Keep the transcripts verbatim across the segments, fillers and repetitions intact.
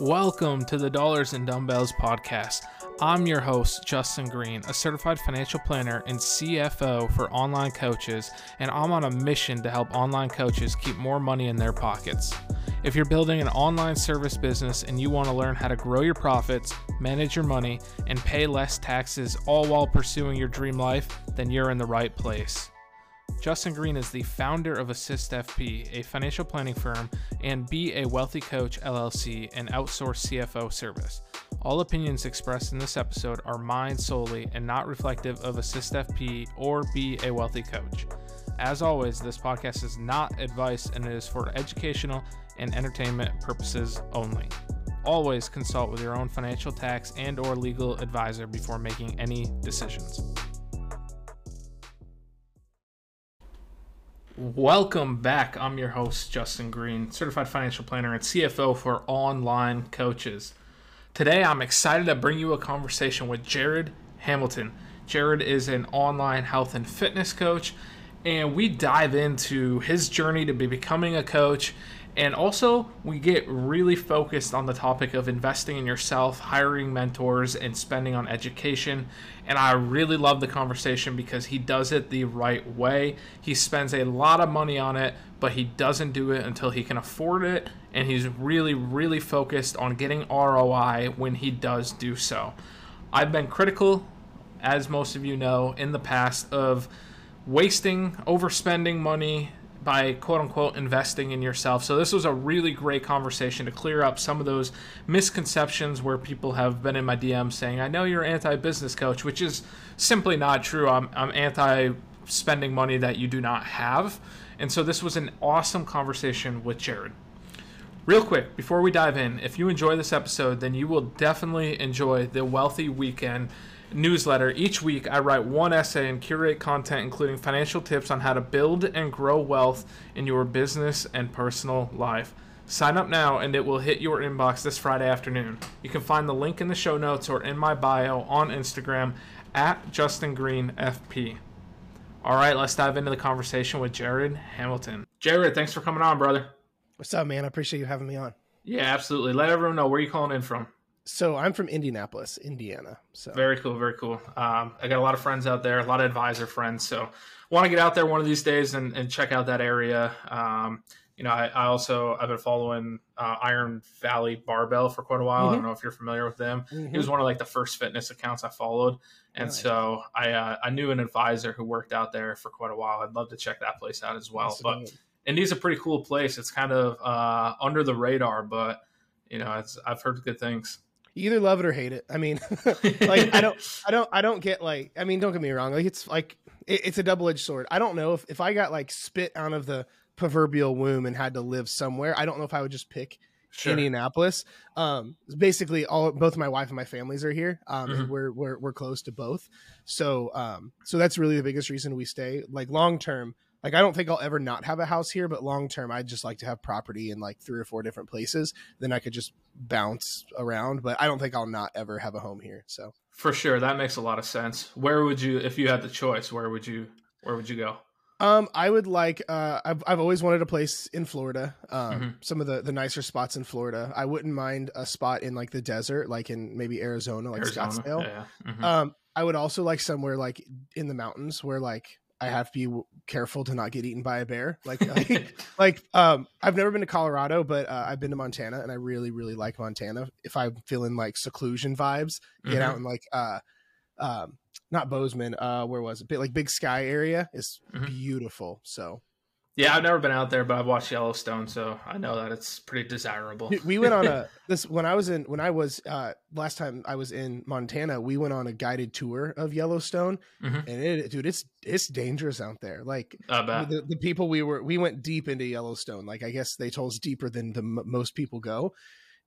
Welcome to the Dollars and Dumbbells podcast. I'm your host, Justin Green, a certified financial planner and C F O for online coaches, and I'm on a mission to help online coaches keep more money in their pockets. If you're building an online service business and you want to learn how to grow your profits, manage your money, and pay less taxes, all while pursuing your dream life, then you're in the right place. Justin Green is the founder of Assist F P, a financial planning firm, and Be a Wealthy Coach L L C, an outsourced C F O service. All opinions expressed in this episode are mine solely and not reflective of Assist F P or Be a Wealthy Coach. As always, this podcast is not advice and it is for educational and entertainment purposes only. Always consult with your own financial, tax, and or legal advisor before making any decisions. Welcome back. I'm your host, Justin Green, certified financial planner and C F O for online coaches. Today, I'm excited to bring you a conversation with Jared Hamilton. Jared is an online health and fitness coach, and we dive into his journey to be becoming a coach. And also, we get really focused on the topic of investing in yourself, hiring mentors, and spending on education. And I really love the conversation because he does it the right way. He spends a lot of money on it, but he doesn't do it until he can afford it. And he's really, really focused on getting R O I when he does do so. I've been critical, as most of you know, in the past of wasting, overspending money, by quote-unquote investing in yourself. So this was a really great conversation to clear up some of those misconceptions where people have been in my D Ms saying, I know you're anti-business coach, which is simply not true. I'm, I'm anti-spending money that you do not have. And so this was an awesome conversation with Jared. Real quick, before we dive in, if you enjoy this episode, then you will definitely enjoy the Wealthy Weekend newsletter. Each week, I write one essay and curate content, including financial tips on how to build and grow wealth in your business and personal life. Sign up now and it will hit your inbox this Friday afternoon. You can find the link in the show notes or in my bio on Instagram at Justin Green F P. All right, let's dive into the conversation with Jared Hamilton. Jared, thanks for coming on, brother. What's up, man? I appreciate you having me on. Yeah, absolutely. Let everyone know, where are you calling in from? So I'm from Indianapolis, Indiana. So very cool, very cool. Um, I got a lot of friends out there, a lot of advisor friends. So want to get out there one of these days and, and check out that area. Um, you know, I, I also I've been following uh, Iron Valley Barbell for quite a while. Mm-hmm. I don't know if you're familiar with them. Mm-hmm. He was one of like the first fitness accounts I followed, and nice. so I uh, I knew an advisor who worked out there for quite a while. I'd love to check that place out as well. Nice but it. Indy's a pretty cool place. It's kind of uh, under the radar, but you know, it's, I've heard good things. You either love it or hate it. I mean, like I don't, I don't, I don't get like, I mean, don't get me wrong. Like it's like, it, it's a double-edged sword. I don't know if, if I got like spit out of the proverbial womb and had to live somewhere, I don't know if I would just pick sure. Indianapolis. Um, basically all, both my wife and my families are here. Um, mm-hmm. and we're, we're, we're close to both. So, um, so that's really the biggest reason we stay. Like long-term, like, I don't think I'll ever not have a house here, but long-term, I'd just like to have property in like three or four different places. Then I could just bounce around, but I don't think I'll not ever have a home here. So for sure. That makes a lot of sense. Where would you, if you had the choice, where would you, where would you go? Um, I would like, uh, I've, I've always wanted a place in Florida. Um, mm-hmm. Some of the, the nicer spots in Florida. I wouldn't mind a spot in like the desert, like in maybe Arizona, like Arizona. Scottsdale. Yeah. Mm-hmm. Um, I would also like somewhere like in the mountains where like, I have to be careful to not get eaten by a bear. Like, like, like um, I've never been to Colorado, but uh, I've been to Montana and I really, really like Montana. If I'm feeling like seclusion vibes, get mm-hmm. out and like, uh, um, not Bozeman, uh, where was it? But like Big Sky area is mm-hmm. beautiful. So yeah, I've never been out there, but I've watched Yellowstone. So I know that it's pretty desirable. We went on a, this, when I was in, when I was, uh, last time I was in Montana, we went on a guided tour of Yellowstone mm-hmm. and it, dude, it's, it's dangerous out there. Like the, the people we were, we went deep into Yellowstone. Like, I guess they told us deeper than the m- most people go.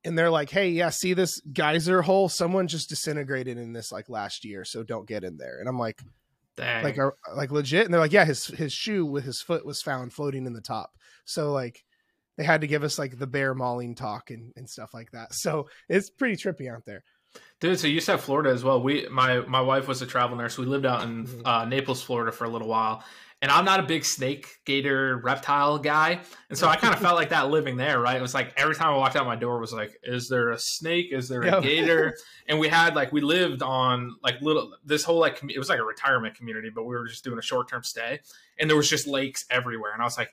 And they're like, hey, yeah, see this geyser hole? Someone just disintegrated in this like last year. So don't get in there. And I'm like, dang. Like, are, like legit. And they're like, yeah, his, his shoe with his foot was found floating in the top. So like they had to give us like the bear mauling talk and, and stuff like that. So it's pretty trippy out there. Dude. So you said Florida as well. We, my, my wife was a travel nurse. We lived out in uh, Naples, Florida for a little while. And I'm not a big snake, gator, reptile guy. And so I kind of felt like that living there, right? It was like every time I walked out my door was like, is there a snake? Is there a yep. gator? And we had like, we lived on like little, this whole like, it was like a retirement community, but we were just doing a short-term stay. And there was just lakes everywhere. And I was like,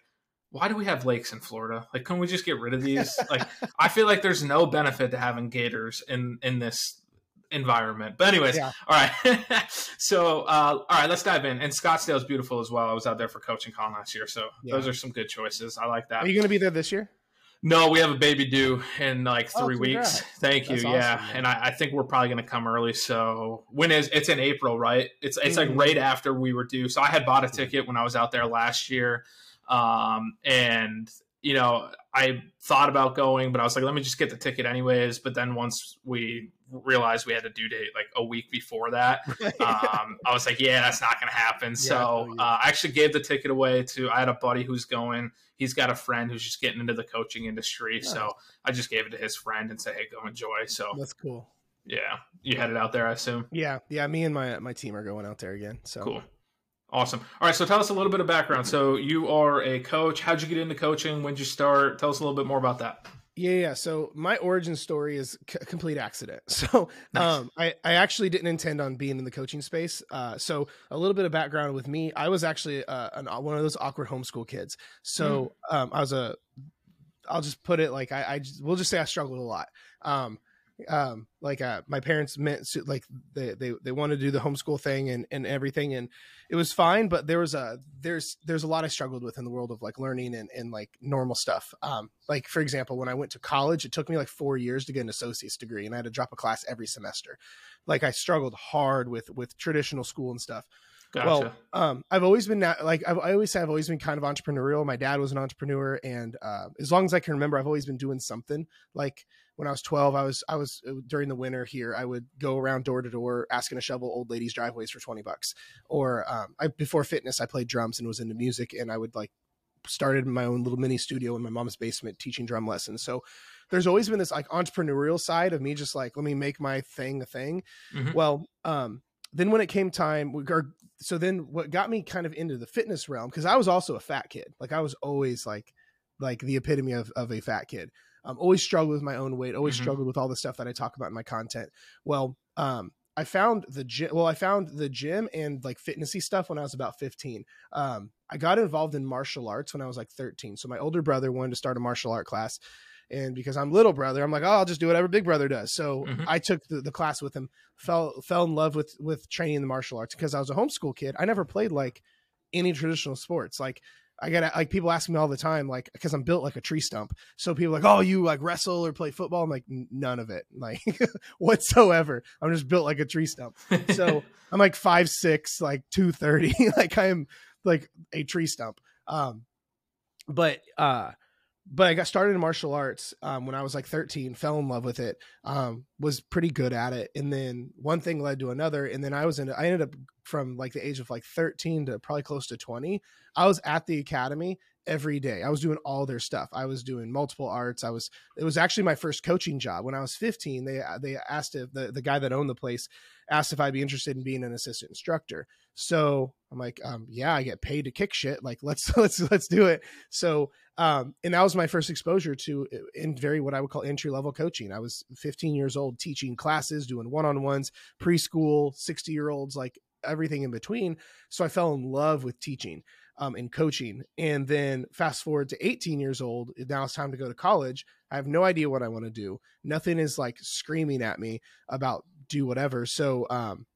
why do we have lakes in Florida? Like, can we just get rid of these? Like, I feel like there's no benefit to having gators in, in this environment. But anyways, yeah. all right. so, uh, all right, let's dive in. And Scottsdale's beautiful as well. I was out there for Coaching Con last year. So yeah. those are some good choices. I like that. Are you going to be there this year? No, we have a baby due in like three oh, weeks. Thank you. That's yeah. Awesome, and I, I think we're probably going to come early. So when is it's in April, right? It's, it's mm-hmm. like right after we were due. So I had bought a ticket when I was out there last year. Um, and you know, I thought about going, but I was like, let me just get the ticket anyways. But then once we realized we had a due date like a week before that, um, I was like, yeah, that's not going to happen. Yeah, so yeah. Uh, I actually gave the ticket away to, I had a buddy who's going, he's got a friend who's just getting into the coaching industry. Yeah. So I just gave it to his friend and said, hey, go enjoy. So that's cool. Yeah. You headed out there, I assume. Yeah. Yeah. Me and my, my team are going out there again. So cool. Awesome. All right. So tell us a little bit of background. So you are a coach. How'd you get into coaching? When'd you start? Tell us a little bit more about that. Yeah. Yeah. So my origin story is c- complete accident. So nice. um, I, I actually didn't intend on being in the coaching space. Uh, so a little bit of background with me, I was actually uh, an, one of those awkward homeschool kids. So mm. um, I was a, I'll just put it like, I, I just, we'll just say I struggled a lot. Um, um, like, uh, my parents meant to, like, they, they, they wanted to do the homeschool thing and, and everything. And it was fine, but there was a, there's, there's a lot I struggled with in the world of like learning and, and like normal stuff. Um, like for example, when I went to college, it took me like four years to get an associate's degree and I had to drop a class every semester. Like I struggled hard with, with traditional school and stuff. Gotcha. Well, um, I've always been not, like, I've, I always say I've always been kind of entrepreneurial. My dad was an entrepreneur. And, uh, as long as I can remember, I've always been doing something. Like when I was twelve, I was, I was during the winter here, I would go around door to door, asking to shovel old ladies' driveways for twenty bucks. Or, um, I, before fitness, I played drums and was into music, and I would like started my own little mini studio in my mom's basement teaching drum lessons. So there's always been this like entrepreneurial side of me, just like, let me make my thing a thing. Mm-hmm. Well, um, then when it came time, or so then what got me kind of into the fitness realm, because I was also a fat kid. Like I was always like, like the epitome of, of a fat kid. Um, always struggled with my own weight, always mm-hmm. struggled with all the stuff that I talk about in my content. Well, um, I found the gym. Well, I found the gym and like fitnessy stuff when I was about fifteen. Um, I got involved in martial arts when I was like thirteen. So my older brother wanted to start a martial art class. And because I'm little brother, I'm like, oh, I'll just do whatever big brother does. So mm-hmm. I took the, the class with him, fell fell in love with with training in the martial arts because I was a homeschool kid. I never played like any traditional sports. Like I got like people ask me all the time, like, because I'm built like a tree stump. So people are like, oh, you like wrestle or play football? I'm like, none of it, like whatsoever. I'm just built like a tree stump. So I'm like five, six, like two thirty. Like I am like a tree stump. Um, but uh But I got started in martial arts um, when I was like thirteen, fell in love with it, um, was pretty good at it. And then one thing led to another. And then I was in, I ended up from like the age of like thirteen to probably close to twenty. I was at the academy every day. I was doing all their stuff. I was doing multiple arts. I was, it was actually my first coaching job. When I was fifteen, they, they asked if the, the guy that owned the place asked if I'd be interested in being an assistant instructor. So I'm like, um, yeah, I get paid to kick shit. Like let's, let's, let's do it. So, um, and that was my first exposure to in very, what I would call entry-level coaching. I was fifteen years old, teaching classes, doing one-on-ones, preschool, sixty year olds, like everything in between. So I fell in love with teaching, um, and coaching. And then fast forward to eighteen years old. Now it's time to go to college. I have no idea what I want to do. Nothing is like screaming at me about do whatever. So, um,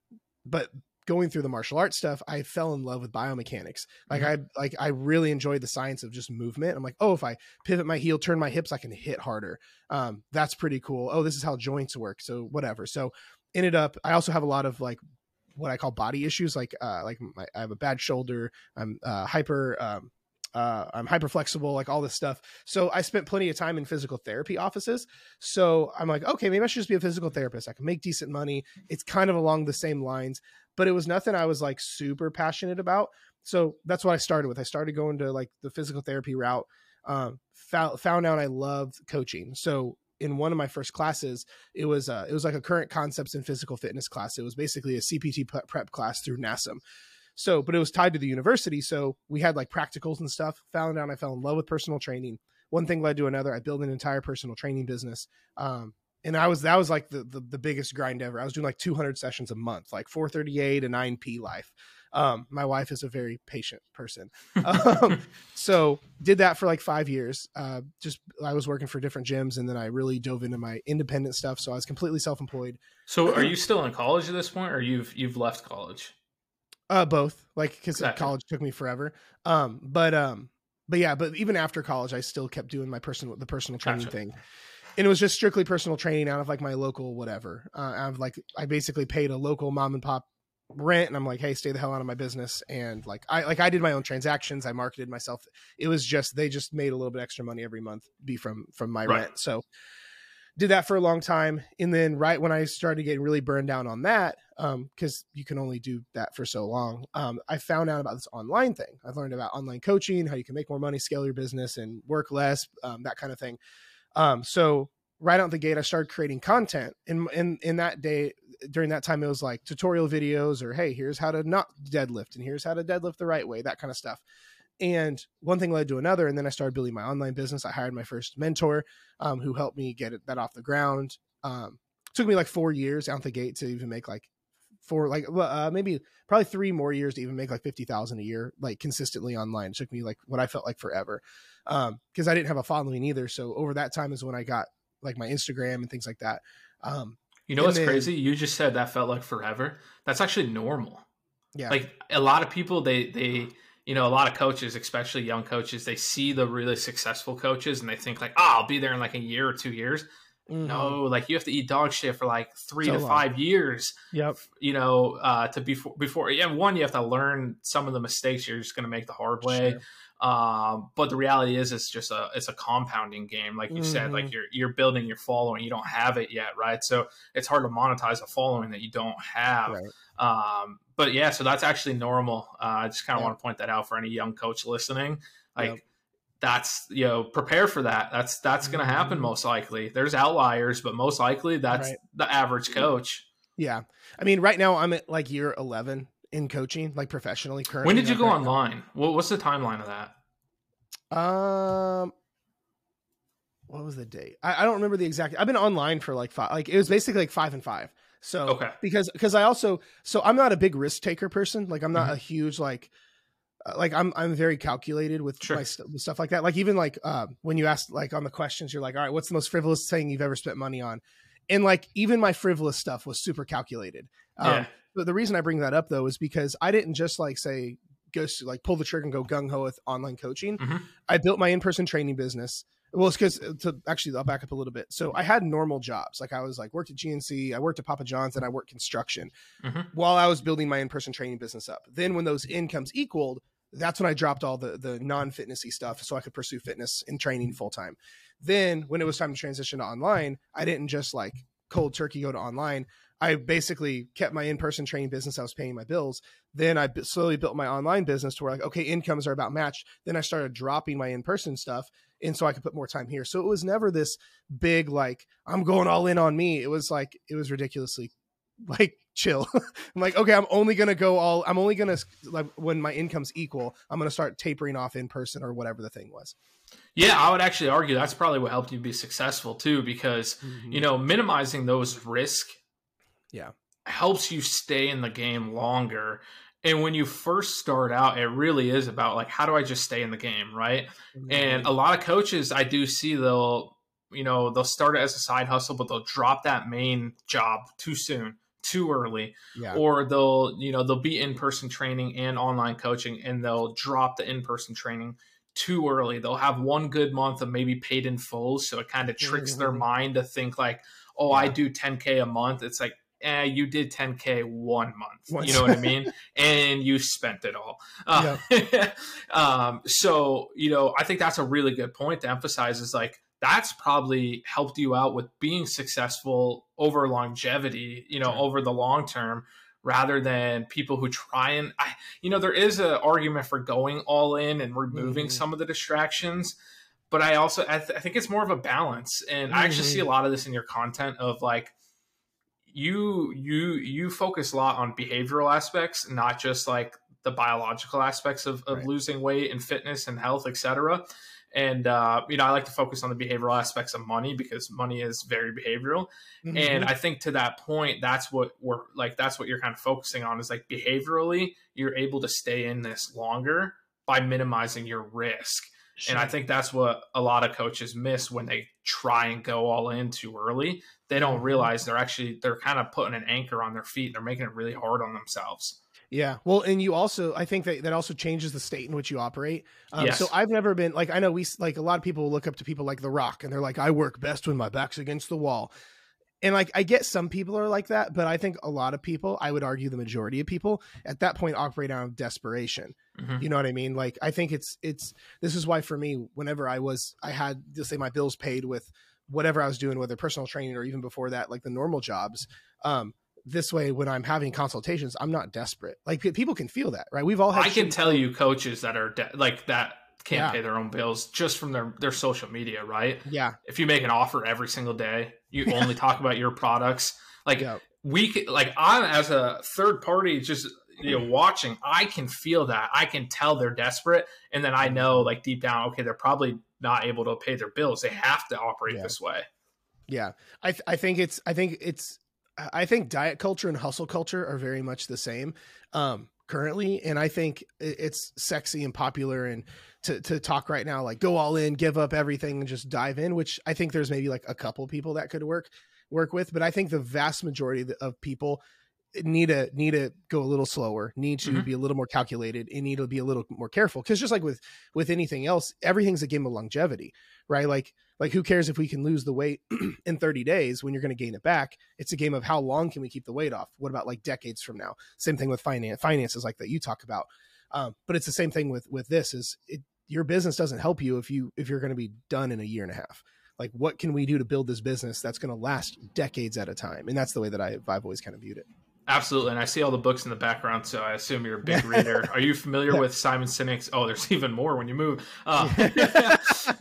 but going through the martial arts stuff, I fell in love with biomechanics. Like mm-hmm. I, like I really enjoyed the science of just movement. I'm like, oh, if I pivot my heel, turn my hips, I can hit harder. Um, that's pretty cool. Oh, this is how joints work. So whatever. So ended up, I also have a lot of like what I call body issues. Like, uh, like my, I have a bad shoulder. I'm, uh, hyper, um, uh, I'm hyper flexible, like all this stuff. So I spent plenty of time in physical therapy offices. So I'm like, okay, maybe I should just be a physical therapist. I can make decent money. It's kind of along the same lines, but it was nothing I was like super passionate about. So that's what I started with. I started going to like the physical therapy route, um, found, found out I loved coaching. So in one of my first classes, it was uh, it was like a current concepts in physical fitness class. It was basically a C P T prep class through N A S M. So, but it was tied to the university. So we had like practicals and stuff. Found out I fell in love with personal training. One thing led to another. I built an entire personal training business. Um, and I was, that was like the, the, the biggest grind ever. I was doing like two hundred sessions a month, like four thirty-eight to nine P life. Um, my wife is a very patient person. Um, so did that for like five years. Uh, just, I was working for different gyms, and then I really dove into my independent stuff. So I was completely self-employed. So are you still in college at this point, or you've, you've left college? Uh, both, like, cause exactly. college took me forever. Um, but, um, but yeah, but even after college, I still kept doing my personal, the personal training gotcha. thing. And it was just strictly personal training out of like my local, whatever. Uh, out of like, I basically paid a local mom and pop rent, and I'm like, hey, stay the hell out of my business. And like, I, like I did my own transactions. I marketed myself. It was just, they just made a little bit extra money every month be from, from my right. rent. So did that for a long time. And then right when I started getting really burned down on that, um, cause you can only do that for so long. Um, I found out about this online thing. I've learned about online coaching, how you can make more money, scale your business, and work less, um, that kind of thing. Um, so right out the gate, I started creating content, and in, in, in that day, during that time, it was like tutorial videos, or, hey, here's how to not deadlift, and here's how to deadlift the right way, that kind of stuff. And one thing led to another. And then I started building my online business. I hired my first mentor, um, who helped me get that off the ground. Um, it took me like four years out the gate to even make like four, like uh, maybe probably three more years to even make like fifty thousand a year, like consistently online. It took me like what I felt like forever. Um, cause I didn't have a following either. So over that time is when I got like my Instagram and things like that. Um, You know what's then, crazy? You just said that felt like forever. That's actually normal. Yeah. Like a lot of people, they, they, you know, a lot of coaches, especially young coaches, they see the really successful coaches and they think like, oh, I'll be there in like a year or two years. Mm-hmm. No, like you have to eat dog shit for like three so to long. five years, Yep. you know, uh, to before, before, yeah, one, you have to learn some of the mistakes you're just going to make the hard way. Sure. Um, but the reality is, it's just a, it's a compounding game. Like you mm-hmm. said, like you're, you're building your following, you don't have it yet. Right. So it's hard to monetize a following that you don't have. Right. Um, but yeah, so that's actually normal. Uh, I just kind of yeah. want to point that out for any young coach listening. Like yep. that's, you know, prepare for that. That's, that's mm-hmm. going to happen. Most likely there's outliers, but most likely that's right. the average coach. Yeah. I mean, right now I'm at like year eleven in coaching, like professionally currently. When did you go online? What What's the timeline of that? Um, what was the date? I, I don't remember the exact, I've been online for like five, like it was basically like five and five. So okay. because, because I also, so I'm not a big risk taker person. Like I'm not mm-hmm. a huge, like, uh, like I'm, I'm very calculated with sure. my st- stuff like that. Like even like, uh, when you ask like on the questions, you're like, all right, what's the most frivolous thing you've ever spent money on? And like, even my frivolous stuff was super calculated. Um, yeah. But the reason I bring that up though, is because I didn't just like say, go like pull the trigger and go gung ho with online coaching. Mm-hmm. I built my in-person training business. Well, it's cause to actually, I'll back up a little bit. So I had normal jobs. Like I was like worked at G N C, I worked at Papa John's, and I worked construction mm-hmm. while I was building my in-person training business up. Then when those incomes equaled, that's when I dropped all the, the non-fitnessy stuff so I could pursue fitness and training full time. Then when it was time to transition to online, I didn't just like cold turkey go to online. I basically kept my in-person training business. I was paying my bills. Then I slowly built my online business to where like, okay, incomes are about matched. Then I started dropping my in-person stuff. And so I could put more time here. So it was never this big, like I'm going all in on me. It was like, it was ridiculously like chill. I'm like, okay, I'm only going to go all, I'm only going to like when my income's equal, I'm going to start tapering off in person or whatever the thing was. Yeah, I would actually argue that's probably what helped you be successful too, because, mm-hmm. you know, minimizing those risks yeah, helps you stay in the game longer. And when you first start out, it really is about like, how do I just stay in the game? Right. Mm-hmm. And a lot of coaches I do see, they'll, you know, they'll start it as a side hustle, but they'll drop that main job too soon, too early, yeah. or they'll, you know, they'll be in-person training and online coaching, and they'll drop the in-person training too early. They'll have one good month of maybe paid in full. So it kind of tricks mm-hmm. their mind to think like, oh, yeah. I do ten K a month. It's like, eh, you did ten K one month, Once. you know what I mean? And you spent it all. Uh, yeah. um, so, you know, I think that's a really good point to emphasize is like, that's probably helped you out with being successful over longevity, you know, sure. over the long term, rather than people who try and, I, you know, there is an argument for going all in and removing mm-hmm. some of the distractions. But I also, I, th- I think it's more of a balance. And mm-hmm. I actually see a lot of this in your content of like, you, you, you focus a lot on behavioral aspects, not just like the biological aspects of, of right. losing weight and fitness and health, et cetera. And, uh, you know, I like to focus on the behavioral aspects of money because money is very behavioral. Mm-hmm. And I think to that point, that's what we're like, that's what you're kind of focusing on is like behaviorally, you're able to stay in this longer by minimizing your risk. Sure. And I think that's what a lot of coaches miss when they try and go all in too early. They don't realize they're actually, they're kind of putting an anchor on their feet. They're making it really hard on themselves. Yeah. Well, and you also, I think that that also changes the state in which you operate. Um, yes. So I've never been like, I know we, like a lot of people will look up to people like The Rock and they're like, I work best when my back's against the wall. And like, I get some people are like that, but I think a lot of people, I would argue the majority of people at that point operate out of desperation. Mm-hmm. You know what I mean? Like, I think it's, it's, this is why for me, whenever I was, I had to say my bills paid with whatever I was doing, whether personal training or even before that, like the normal jobs, um, this way, when I'm having consultations, I'm not desperate. Like people can feel that, right? We've all had I can tell you coaches that are de- like that can't yeah. pay their own bills just from their, their social media, right? Yeah. If you make an offer every single day, you yeah. only talk about your products. Like yeah. we can, like I'm as a third party, just, you know, watching, I can feel that. I can tell they're desperate. And then I know like deep down, okay, they're probably not able to pay their bills. They have to operate yeah. this way. Yeah. I th- I think it's, I think it's, I think diet culture and hustle culture are very much the same um, currently. And I think it's sexy and popular and to, to talk right now, like go all in, give up everything and just dive in, which I think there's maybe like a couple people that could work, work with. But I think the vast majority of people need to need to go a little slower, need to mm-hmm. be a little more calculated and need to be a little more careful. Cause just like with, with anything else, everything's a game of longevity, right? Like, like who cares if we can lose the weight in thirty days when you're going to gain it back? It's a game of how long can we keep the weight off? What about like decades from now? Same thing with finance, finances like that you talk about. Um, but it's the same thing with, with this is it, your business doesn't help you if you, if you're going to be done in a year and a half. Like what can we do to build this business that's going to last decades at a time? And that's the way that I, I've always kind of viewed it. Absolutely. And I see all the books in the background, so I assume you're a big reader. Are you familiar with Simon Sinek's? Oh, there's even more when you move. Uh,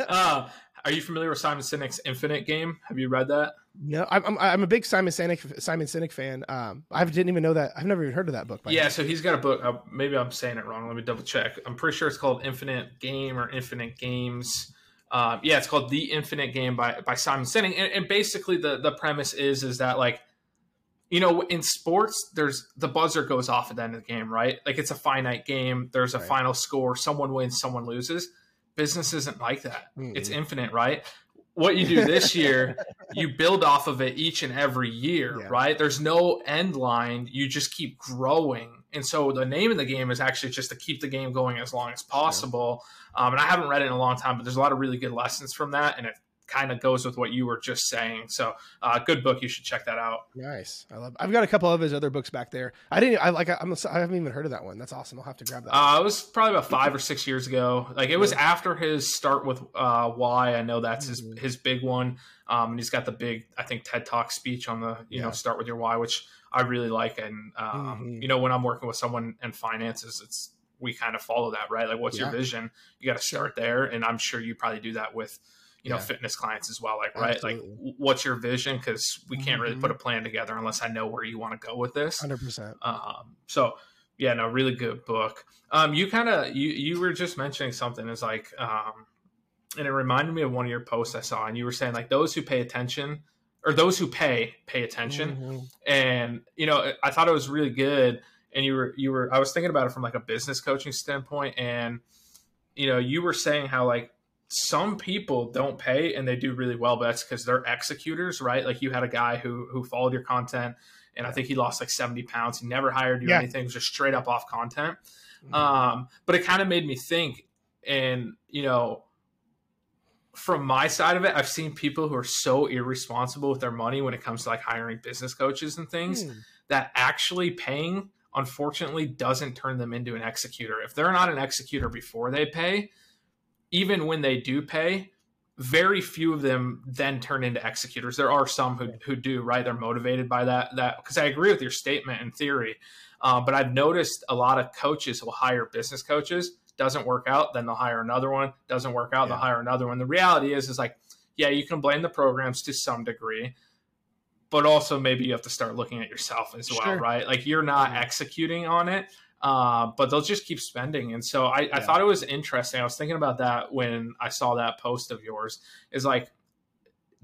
uh, are you familiar with Simon Sinek's Infinite Game? Have you read that? No, I'm, I'm, I'm a big Simon Sinek, Simon Sinek fan. Um, I didn't even know that. I've never even heard of that book. By yeah. Now. So he's got a book. Uh, maybe I'm saying it wrong. Let me double check. I'm pretty sure it's called Infinite Game or Infinite Games. Uh, yeah. It's called The Infinite Game by, by Simon Sinek. And, and basically the, the premise is, is that like, you know, in sports, there's the buzzer goes off at the end of the game, right? Like it's a finite game. There's a right. final score. Someone wins, someone loses. Business isn't like that. Mm. It's infinite, right? What you do this year, you build off of it each and every year, yeah. right? There's no end line. You just keep growing. And so the name of the game is actually just to keep the game going as long as possible. Yeah. Um, and I haven't read it in a long time, but there's a lot of really good lessons from that. And it kind of goes with what you were just saying. So uh good book. You should check that out. Nice. I love, I've got a couple of his other books back there. I didn't, I like, I'm, I haven't even heard of that one. That's awesome. I'll have to grab that. Uh, it was probably about five or six years ago. Like it was after his Start With uh, Why. I know that's his, mm-hmm. his big one. Um, and he's got the big, I think, TED Talk speech on the, you yeah. know, Start With Your Why, which I really like. And, um, mm-hmm. you know, when I'm working with someone in finances, it's, we kind of follow that, right? Like what's yeah. your vision? You got to start there. And I'm sure you probably do that with, you know, yeah. fitness clients as well. Like, right. Absolutely. Like what's your vision? Cause we can't really put a plan together unless I know where you want to go with this. one hundred percent. Um, so yeah, no, really good book. Um, you kind of, you, you were just mentioning something is like, um, and it reminded me of one of your posts I saw, and you were saying like those who pay attention or those who pay, pay attention. Mm-hmm. And, you know, I thought it was really good. And you were, you were, I was thinking about it from like a business coaching standpoint, and, you know, you were saying how like, some people don't pay and they do really well, but that's because they're executors, right? Like you had a guy who who followed your content, and I think he lost like seventy pounds. He never hired you yeah. or anything. It was just straight up off content. Mm-hmm. Um, but it kind of made me think, and you know, from my side of it, I've seen people who are so irresponsible with their money when it comes to like hiring business coaches and things mm. that actually paying, unfortunately, doesn't turn them into an executor. If they're not an executor before they pay, even when they do pay, very few of them then turn into executors. There are some who, who do, right? They're motivated by that, that because I agree with your statement in theory, uh, but I've noticed a lot of coaches will hire business coaches, doesn't work out, then they'll hire another one, doesn't work out, yeah. they'll hire another one. The reality is, is like, yeah, you can blame the programs to some degree, but also maybe you have to start looking at yourself as well, sure. right? Like you're not executing on it. Uh, but they'll just keep spending. And so I, yeah. I thought it was interesting. I was thinking about that when I saw that post of yours, is like,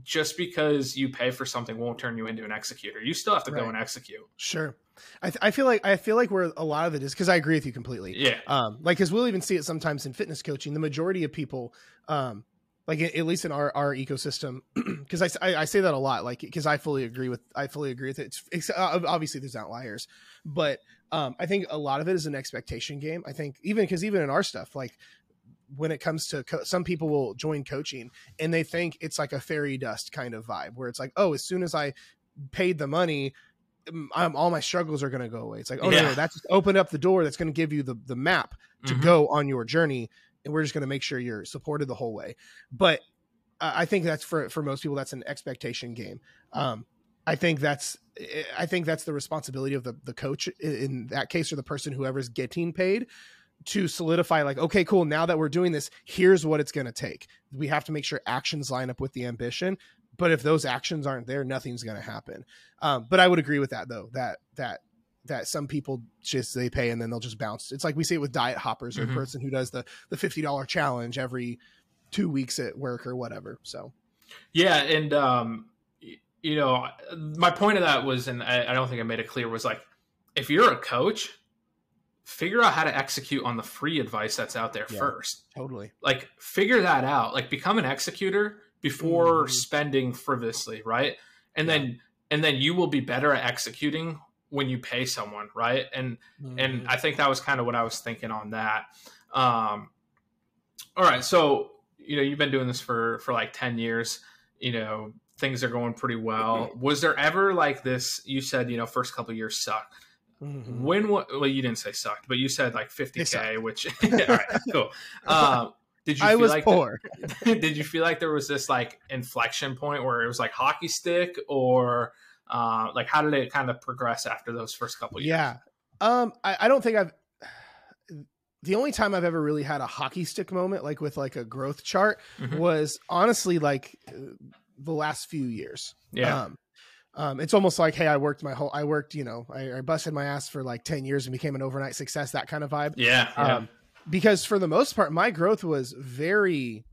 just because you pay for something won't turn you into an executor. You still have to right. go and execute. Sure. I, th- I feel like I feel like where a lot of it is, because I agree with you completely. Yeah. Um, like, because we'll even see it sometimes in fitness coaching. The majority of people, um, like at least in our, our ecosystem, because I, I, I say that a lot, like, because I fully agree with I fully agree with it. It's, it's, uh, obviously, there's outliers, but um, I think a lot of it is an expectation game. I think even because even in our stuff, like when it comes to co- some people will join coaching and they think it's like a fairy dust kind of vibe where it's like, oh, as soon as I paid the money, I'm, all my struggles are going to go away. It's like, oh, yeah. no, no, that's open up the door. That's going to give you the, the map to mm-hmm. go on your journey. And we're just going to make sure you're supported the whole way. But uh, I think that's for, for most people, that's an expectation game. Um, I think that's, I think that's the responsibility of the, the coach in, in that case, or the person, whoever's getting paid, to solidify like, okay, cool. Now that we're doing this, here's what it's going to take. We have to make sure actions line up with the ambition. But if those actions aren't there, nothing's going to happen. Um, but I would agree with that, though, that that that some people just they pay and then they'll just bounce. It's like we see it with diet hoppers mm-hmm. or a person who does the the fifty dollar challenge every two weeks at work or whatever. So, yeah. And, um, you know, my point of that was, and I, I don't think I made it clear, was like, if you're a coach, figure out how to execute on the free advice that's out there yeah, first. Totally. Like, figure that out, like become an executor before mm-hmm. spending frivolously, right? And yeah. then and then you will be better at executing when you pay someone, right? And mm-hmm. and I think that was kind of what I was thinking on that. Um, all right, so you know, you've been doing this for for like ten years. You know, things are going pretty well. Mm-hmm. Was there ever like this? You said, you know, first couple of years sucked. Mm-hmm. When what? Well, you didn't say sucked, but you said like fifty K, which yeah, all right, cool. Um, Did you I feel was like poor. The, did you feel like there was this like inflection point where it was like hockey stick, or uh, like how did it kind of progress after those first couple of years? Yeah, um, I, I don't think I've the only time I've ever really had a hockey stick moment, like with like a growth chart, mm-hmm. was honestly like the last few years. Yeah. Um, Um, it's almost like, hey, I worked my whole, I worked, you know, I, I busted my ass for like ten years and became an overnight success, that kind of vibe. Yeah. yeah. Um, because for the most part, my growth was very,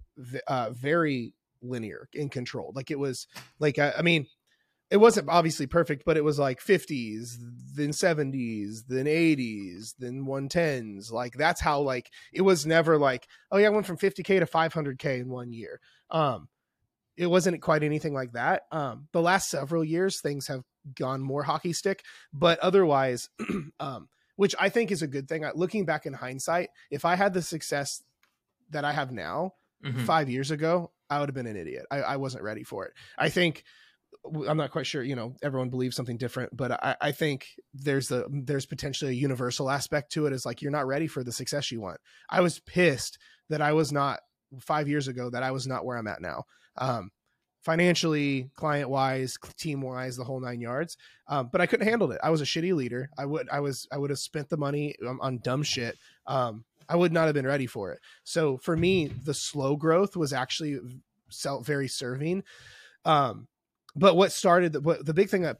uh, very linear and controlled. Like it was like, I, I mean, it wasn't obviously perfect, but it was like fifties, then seventies, then eighties, then one tens. Like that's how, like, it was never like, oh yeah, I went from fifty K to five hundred K in one year. Um, It wasn't quite anything like that. Um, the last several years, things have gone more hockey stick, but otherwise, um, which I think is a good thing. I, looking back in hindsight, if I had the success that I have now mm-hmm. five years ago, I would have been an idiot. I, I wasn't ready for it. I think I'm not quite sure, you know, everyone believes something different, but I, I think there's a, there's potentially a universal aspect to it. It's like, you're not ready for the success you want. I was pissed that I was not five years ago, that I was not where I'm at now. Um, financially, client wise, team wise, the whole nine yards. Um, but I couldn't handle it. I was a shitty leader. I would, I was, I would have spent the money on, on dumb shit. Um, I would not have been ready for it. So for me, the slow growth was actually felt very serving. Um, but what started the, what, the big thing that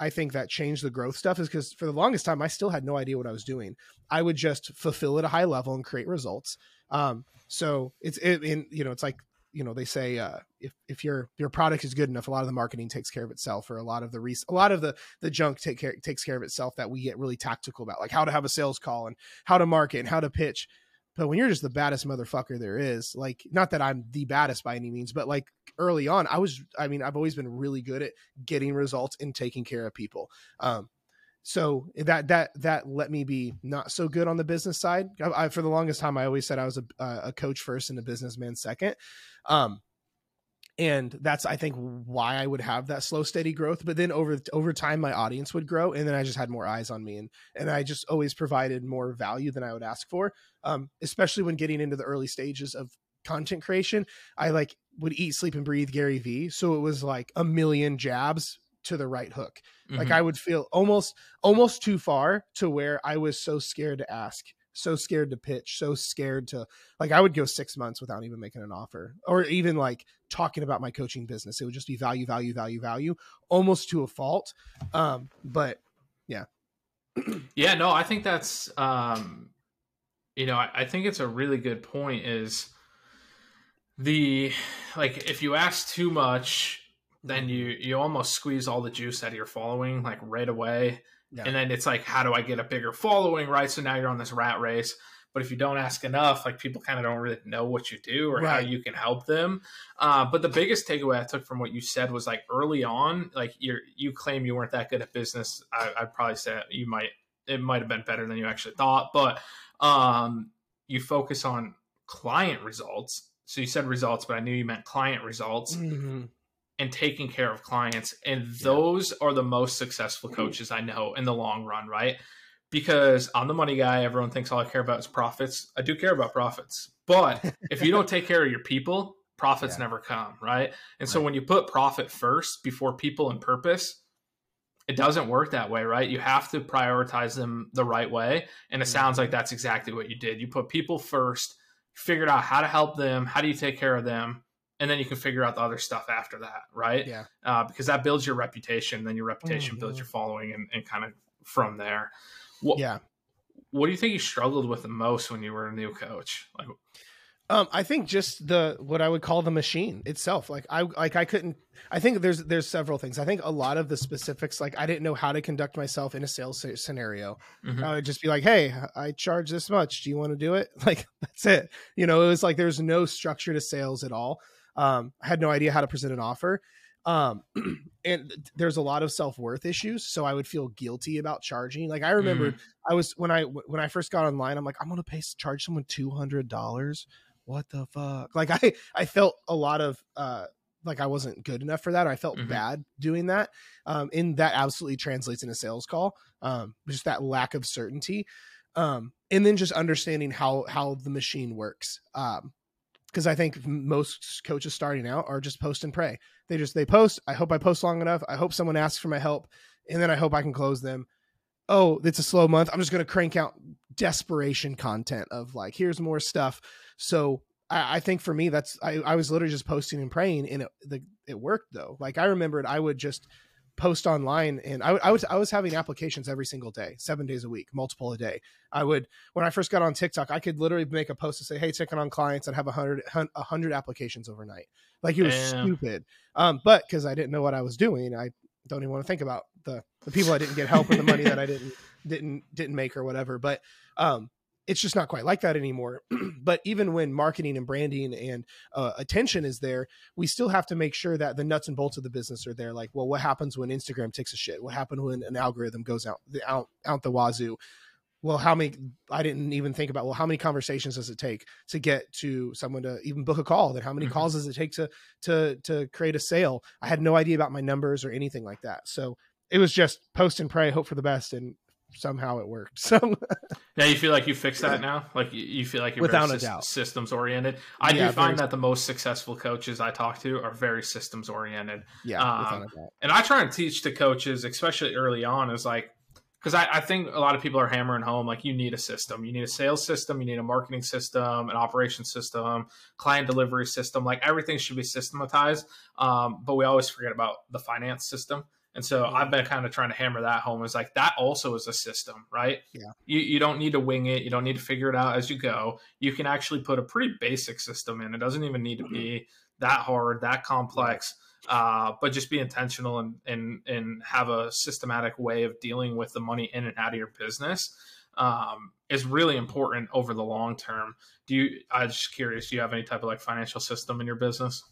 I think that changed the growth stuff is because for the longest time, I still had no idea what I was doing. I would just fulfill at a high level and create results. Um, so it's, it, in, you know, it's like, you know, they say, uh, if, if your, your product is good enough, a lot of the marketing takes care of itself, or a lot of the res- a lot of the, the junk take care, takes care of itself that we get really tactical about, like how to have a sales call and how to market and how to pitch. But when you're just the baddest motherfucker there is, like, not that I'm the baddest by any means, but like early on, I was, I mean, I've always been really good at getting results and taking care of people. Um, So that, that, that let me be not so good on the business side. I, I for the longest time, I always said I was a, a coach first and a businessman second. Um, and that's, I think, why I would have that slow, steady growth. But then over, over time, my audience would grow. And then I just had more eyes on me, and, and I just always provided more value than I would ask for. Um, especially when getting into the early stages of content creation, I like would eat, sleep, and breathe Gary Vee. So it was like a million jabs to the right hook. Like mm-hmm. I would feel almost, almost too far to where I was so scared to ask, so scared to pitch, so scared to like, I would go six months without even making an offer or even like talking about my coaching business. It would just be value, value, value, value, almost to a fault. Um, but yeah. Yeah, no, I think that's, um, you know, I, I think it's a really good point is the, like, if you ask too much, then you, you almost squeeze all the juice out of your following, like, right away. Yeah. And then it's like, how do I get a bigger following? Right. So now you're on this rat race. But if you don't ask enough, like, people kind of don't really know what you do or right. how you can help them. Uh, but the biggest takeaway I took from what you said was, like, early on, like, you're, you claim you weren't that good at business. I, I'd probably say you might, it might've been better than you actually thought, but um, you focus on client results. So you said results, but I knew you meant client results. Mm-hmm. And taking care of clients. And those yeah. are the most successful coaches I know in the long run, right? Because I'm the money guy. Everyone thinks all I care about is profits. I do care about profits. But if you don't take care of your people, profits yeah. never come, right? And right. so when you put profit first before people and purpose, it doesn't work that way, right? You have to prioritize them the right way. And it mm-hmm. sounds like that's exactly what you did. You put people first, figured out how to help them. How do you take care of them? And then you can figure out the other stuff after that, right? Yeah. Uh, because that builds your reputation. Then your reputation mm-hmm. builds your following and, and kind of from there. What, yeah. What do you think you struggled with the most when you were a new coach? Like, um, I think just the, what I would call the machine itself. Like I, like I couldn't, I think there's, there's several things. I think a lot of the specifics, like I didn't know how to conduct myself in a sales scenario. Mm-hmm. I would just be like, hey, I charge this much. Do you want to do it? Like, that's it. You know, it was like, there's no structure to sales at all. Um, I had no idea how to present an offer. Um, and there's a lot of self-worth issues. So I would feel guilty about charging. Like I remember mm. I was, when I, when I first got online, I'm like, I'm going to pay, charge someone two hundred dollars. What the fuck? Like I, I felt a lot of, uh, like I wasn't good enough for that. Or I felt mm-hmm. bad doing that. Um, and that absolutely translates in a sales call. Um, just that lack of certainty. Um, and then just understanding how, how the machine works. Um, Because I think most coaches starting out are just post and pray. They just, they post. I hope I post long enough. I hope someone asks for my help. And then I hope I can close them. Oh, it's a slow month. I'm just going to crank out desperation content of like, here's more stuff. So I, I think for me, that's, I, I was literally just posting and praying, and it, the, it worked though. Like I remembered I would just post online, and I, I was, I was having applications every single day, seven days a week, multiple a day. I would, when I first got on TikTok, I could literally make a post to say, hey, taking on clients, and have a hundred, a hundred applications overnight. Like it was Damn. stupid. Um, but cause I didn't know what I was doing. I don't even want to think about the, the people I didn't get help and the money that I didn't, didn't, didn't make or whatever. But, um, it's just not quite like that anymore. But even when marketing and branding and uh, attention is there, we still have to make sure that the nuts and bolts of the business are there. Like, well, what happens when Instagram takes a shit? What happened when an algorithm goes out the, out, out the wazoo? Well, how many, I didn't even think about, well, how many conversations does it take to get to someone to even book a call? Then how many mm-hmm. calls does it take to, to, to create a sale? I had no idea about my numbers or anything like that. So it was just post and pray, hope for the best. And somehow it worked. So now you feel like you fixed that yeah. now? Like you, you feel like you're without very a sy- doubt systems oriented. I yeah, do find very... that the most successful coaches I talk to are very systems oriented. Yeah. Um, and I try and teach to coaches, especially early on, is like, cause I, I think a lot of people are hammering home. Like you need a system, you need a sales system, you need a marketing system, an operations system, client delivery system. Like everything should be systematized. Um, but we always forget about the finance system. And so I've been kind of trying to hammer that home is like, that also is a system, right? Yeah. You, you don't need to wing it. You don't need to figure it out as you go. You can actually put a pretty basic system in. It doesn't even need to be that hard, that complex, uh, but just be intentional and, and, and have a systematic way of dealing with the money in and out of your business um, is really important over the long term. Do you, I'm just curious, do you have any type of like financial system in your business?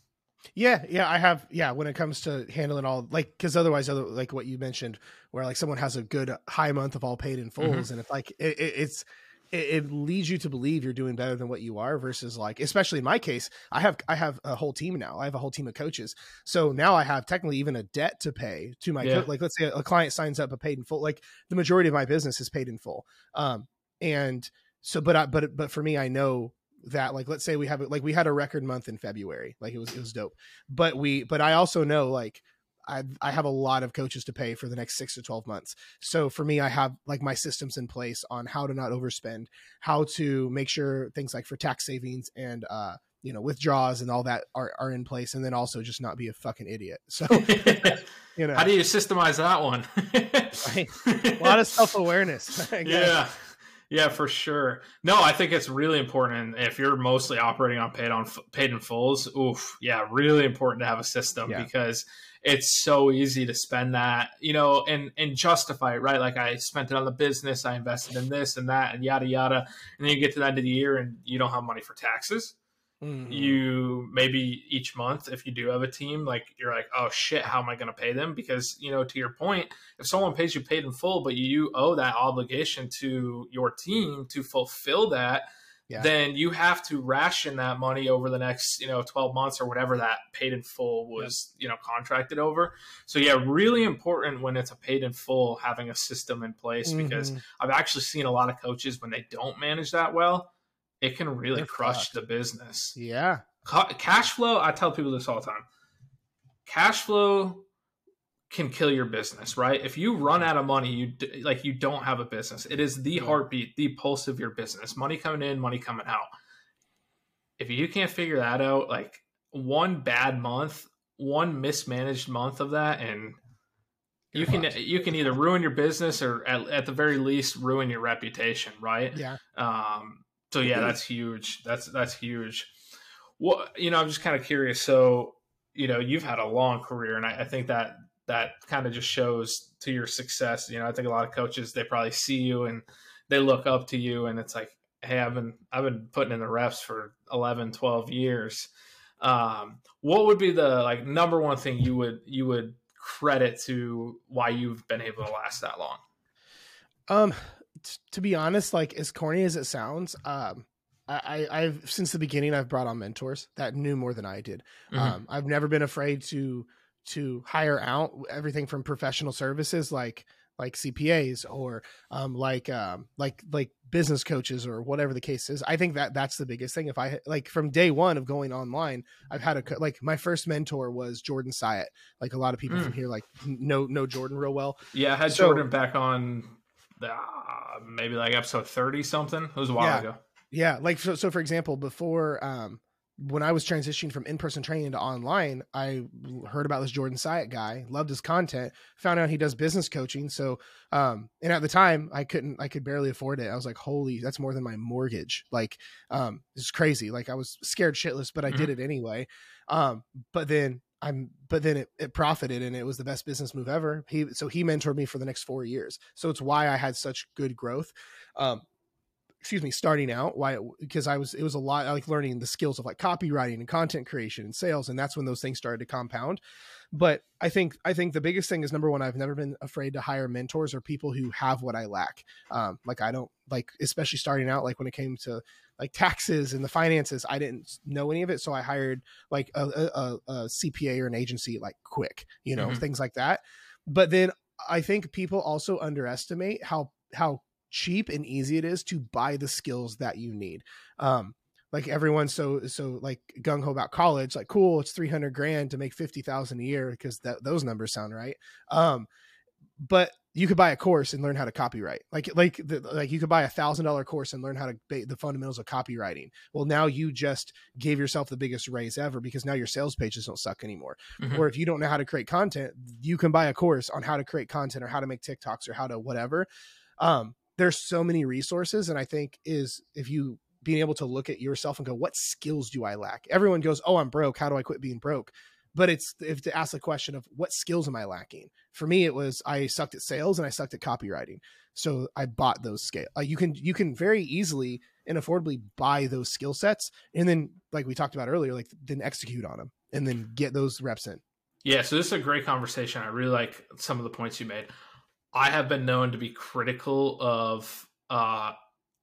Yeah. Yeah. I have. Yeah. When it comes to handling all like, cause otherwise other, like what you mentioned where like someone has a good high month of all paid in fulls mm-hmm. and it's like, it, it, it's, it, it leads you to believe you're doing better than what you are versus like, especially in my case, I have, I have a whole team now. I have a whole team of coaches. So now I have technically even a debt to pay to my, yeah. co- like, let's say a client signs up a paid in full, like the majority of my business is paid in full. Um, and so, but I, but, but for me, I know that like, let's say we have like, we had a record month in February, like it was, it was dope, but we, but I also know like I I have a lot of coaches to pay for the next six to twelve months. So for me, I have like my systems in place on how to not overspend, how to make sure things like for tax savings and, uh, you know, withdrawals and all that are, are in place. And then also just not be a fucking idiot. So, you know, how do you systemize that one? Right. A lot of self-awareness. Yeah. Yeah, for sure. No, I think it's really important. And if you're mostly operating on paid on paid in fulls, oof, yeah, really important to have a system yeah. because it's so easy to spend that, you know, and and justify it, right? Like I spent it on the business, I invested in this and that, and yada yada. And then you get to the end of the year, and you don't have money for taxes. Mm-hmm. You maybe each month, if you do have a team, like you're like, oh shit, how am I going to pay them? Because, you know, to your point, if someone pays you paid in full, but you owe that obligation to your team to fulfill that, yeah. then you have to ration that money over the next, you know, twelve months or whatever that paid in full was, yeah. you know, contracted over. So yeah, really important when it's a paid in full, having a system in place, mm-hmm. because I've actually seen a lot of coaches when they don't manage that well, it can really They're crush fucked. The business. Yeah. Cash flow. I tell people this all the time. Cash flow can kill your business, right? If you run out of money, you like you don't have a business. It is the heartbeat, the pulse of your business. Money coming in, money coming out. If you can't figure that out, like one bad month, one mismanaged month of that, and you can you can either ruin your business or at, at the very least ruin your reputation, right? Yeah. Um. So yeah, that's huge. That's, that's huge. Well, you know, I'm just kind of curious. So, you know, you've had a long career and I, I think that that kind of just shows to your success. You know, I think a lot of coaches, they probably see you and they look up to you and it's like, hey, I've been, I've been putting in the reps for eleven, twelve years. Um, what would be the like number one thing you would, you would credit to why you've been able to last that long? Um, To be honest, like as corny as it sounds, um, I, I've since the beginning I've brought on mentors that knew more than I did. Mm-hmm. Um, I've never been afraid to to hire out everything from professional services like like C P As or um, like um, like like business coaches or whatever the case is. I think that that's the biggest thing. If I like from day one of going online, I've had a like my first mentor was Jordan Syatt. Like a lot of people mm. from here like know know Jordan real well. Yeah, I had so, Jordan back on. Uh, maybe like episode thirty something. It was a while yeah. ago. Yeah. Like, so, so for example, before, um, when I was transitioning from in-person training to online, I heard about this Jordan Syatt guy, loved his content, found out he does business coaching. So, um, and at the time I couldn't, I could barely afford it. I was like, holy, that's more than my mortgage. Like, um, it's crazy. Like I was scared shitless, but I mm-hmm. did it anyway. Um, but then I'm, but then it, it profited and it was the best business move ever. He, so he mentored me for the next four years. So it's why I had such good growth. Um, excuse me, starting out why, because I was, it was a lot I like learning the skills of like copywriting and content creation and sales. And that's when those things started to compound. But I think, I think the biggest thing is number one, I've never been afraid to hire mentors or people who have what I lack. Um, like I don't like, especially starting out, like when it came to like taxes and the finances, I didn't know any of it. So I hired like a, a, a C P A or an agency, like quick, you know, mm-hmm. things like that. But then I think people also underestimate how, how cheap and easy it is to buy the skills that you need. Um, like everyone's so, so like gung ho about college, like, cool, it's three hundred grand to make fifty thousand a year. Because that, those numbers sound right. Um, but you could buy a course and learn how to copyright. Like, like, the, like you could buy a thousand dollar course and learn how to ba- the fundamentals of copywriting. Well, now you just gave yourself the biggest raise ever because now your sales pages don't suck anymore. Mm-hmm. Or if you don't know how to create content, you can buy a course on how to create content or how to make TikToks or how to whatever. Um, there's so many resources. And I think is if you being able to look at yourself and go, what skills do I lack? Everyone goes, oh, I'm broke. How do I quit being broke? But it's if to ask the question of what skills am I lacking? For me, it was I sucked at sales and I sucked at copywriting. So I bought those skills. Uh, you can you can very easily and affordably buy those skill sets. And then like we talked about earlier, like then execute on them and then get those reps in. Yeah. So this is a great conversation. I really like some of the points you made. I have been known to be critical of uh,